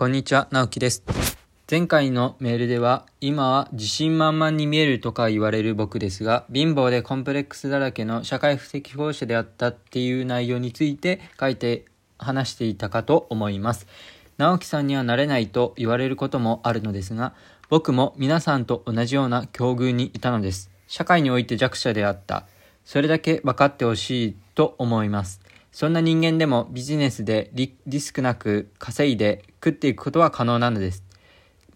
こんにちは、直樹です。前回のメールでは、今は自信満々に見えるとか言われる僕ですが、貧乏でコンプレックスだらけの社会不適合者であったっていう内容について話していたかと思います。直樹さんにはなれないと言われることもあるのですが、僕も皆さんと同じような境遇にいたのです。社会において弱者であった。それだけ分かってほしいと思います。そんな人間でもビジネスでリスクなく稼いで食っていくことは可能なのです。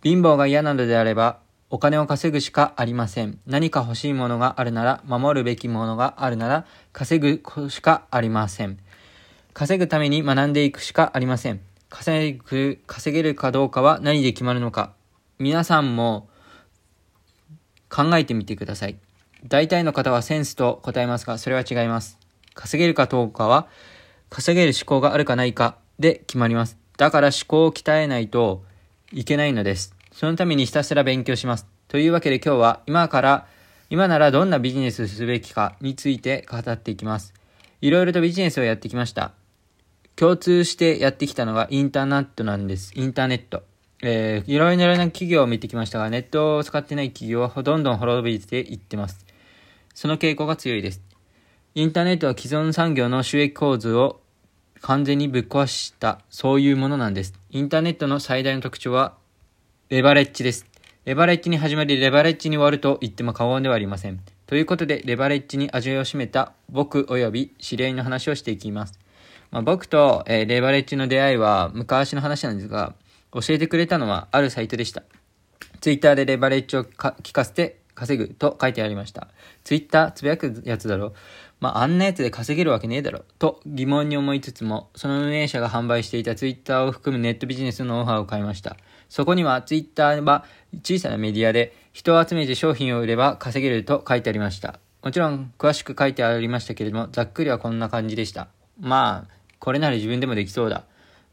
貧乏が嫌なのであればお金を稼ぐしかありません。何か欲しいものがあるなら、守るべきものがあるなら稼ぐしかありません。稼ぐために学んでいくしかありません。稼げるかどうかは何で決まるのか。皆さんも考えてみてください。大体の方はセンスと答えますが、それは違います。稼げるかどうかは稼げる思考があるかないかで決まります。だから思考を鍛えないといけないのです。そのためにひたすら勉強します。というわけで今日は今ならどんなビジネスをすべきかについて語っていきます。いろいろとビジネスをやってきました。共通してやってきたのがインターネット。いろいろな企業を見てきましたが、ネットを使ってない企業はどんどん滅びていってます。その傾向が強いです。インターネットは既存産業の収益構図を完全にぶっ壊した、そういうものなんです。インターネットの最大の特徴は、レバレッジです。レバレッジに始まり、レバレッジに終わると言っても過言ではありません。ということで、レバレッジに味を占めた僕および知り合いの話をしていきます。僕とレバレッジの出会いは昔の話なんですが、教えてくれたのはあるサイトでした。ツイッターでレバレッジを聞かせて、稼ぐと書いてありました。ツイッターつぶやくやつだろ。あんなやつで稼げるわけねえだろ。と疑問に思いつつも、その運営者が販売していたツイッターを含むネットビジネスのノウハウを買いました。そこにはツイッターは小さなメディアで人を集めて商品を売れば稼げると書いてありました。もちろん詳しく書いてありましたけれども、ざっくりはこんな感じでした。これなら自分でもできそうだ。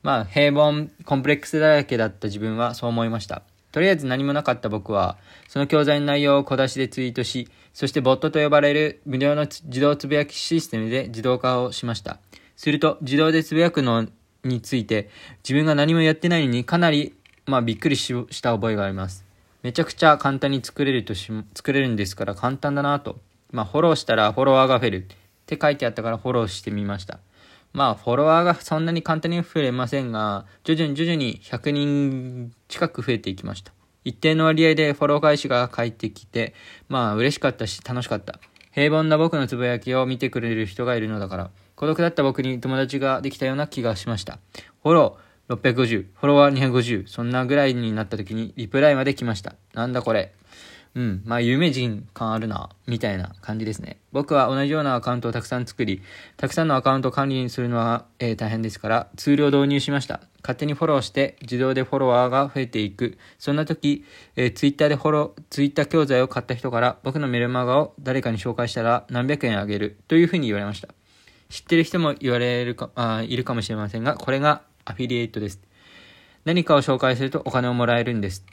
平凡、コンプレックスだらけだった自分はそう思いました。とりあえず何もなかった僕は、その教材の内容を小出しでツイートし、そしてボットと呼ばれる無料の自動つぶやきシステムで自動化をしました。すると、自動でつぶやくのについて、自分が何もやってないのにかなり、びっくりした覚えがあります。めちゃくちゃ簡単に作れるんですから簡単だなと。フォローしたらフォロワーが増えるって書いてあったからフォローしてみました。フォロワーがそんなに簡単に増えませんが、徐々に100人近く増えていきました。一定の割合でフォロー返しが返ってきて、嬉しかったし楽しかった。平凡な僕のつぶやきを見てくれる人がいるのだから、孤独だった僕に友達ができたような気がしました。フォロー650、フォロワー250、そんなぐらいになった時にリプライまで来ました。なんだこれ。有名人感あるな、みたいな感じですね。僕は同じようなアカウントをたくさん作り、たくさんのアカウントを管理するのは、大変ですから、ツールを導入しました。勝手にフォローして、自動でフォロワーが増えていく。そんな時、ツイッター教材を買った人から、僕のメルマガを誰かに紹介したら何百円あげる、というふうに言われました。知ってる人もいるかもしれませんが、これがアフィリエイトです。何かを紹介するとお金をもらえるんです。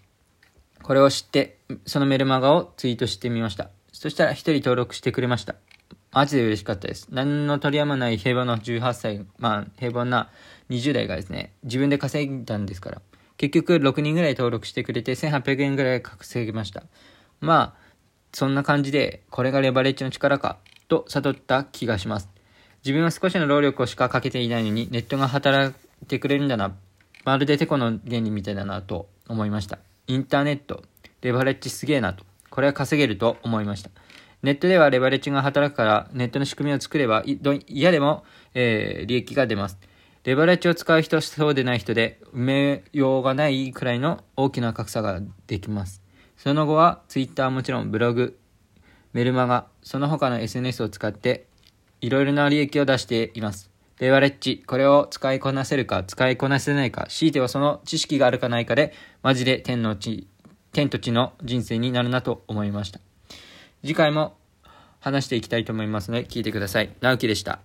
これを知って、そのメルマガをツイートしてみました。そしたら一人登録してくれました。マジで嬉しかったです。何の取りやまない平凡な18歳、平凡な20代がですね、自分で稼いだんですから。結局6人ぐらい登録してくれて1800円ぐらい稼ぎました。そんな感じで、これがレバレッジの力か、と悟った気がします。自分は少しの労力をしかかけていないのに、ネットが働いてくれるんだな。まるでテコの原理みたいだな、と思いました。インターネット、レバレッジすげえなと。これは稼げると思いました。ネットではレバレッジが働くから、ネットの仕組みを作れば嫌でも、利益が出ます。レバレッジを使う人、そうでない人で、埋めようがないくらいの大きな格差ができます。その後は、ツイッターはもちろんブログ、メルマガ、その他の SNS を使って、いろいろな利益を出しています。レバレッジ、これを使いこなせるか使いこなせないか、強いてはその知識があるかないかで、マジで天と地の人生になるなと思いました。次回も話していきたいと思いますので、聞いてください。直樹でした。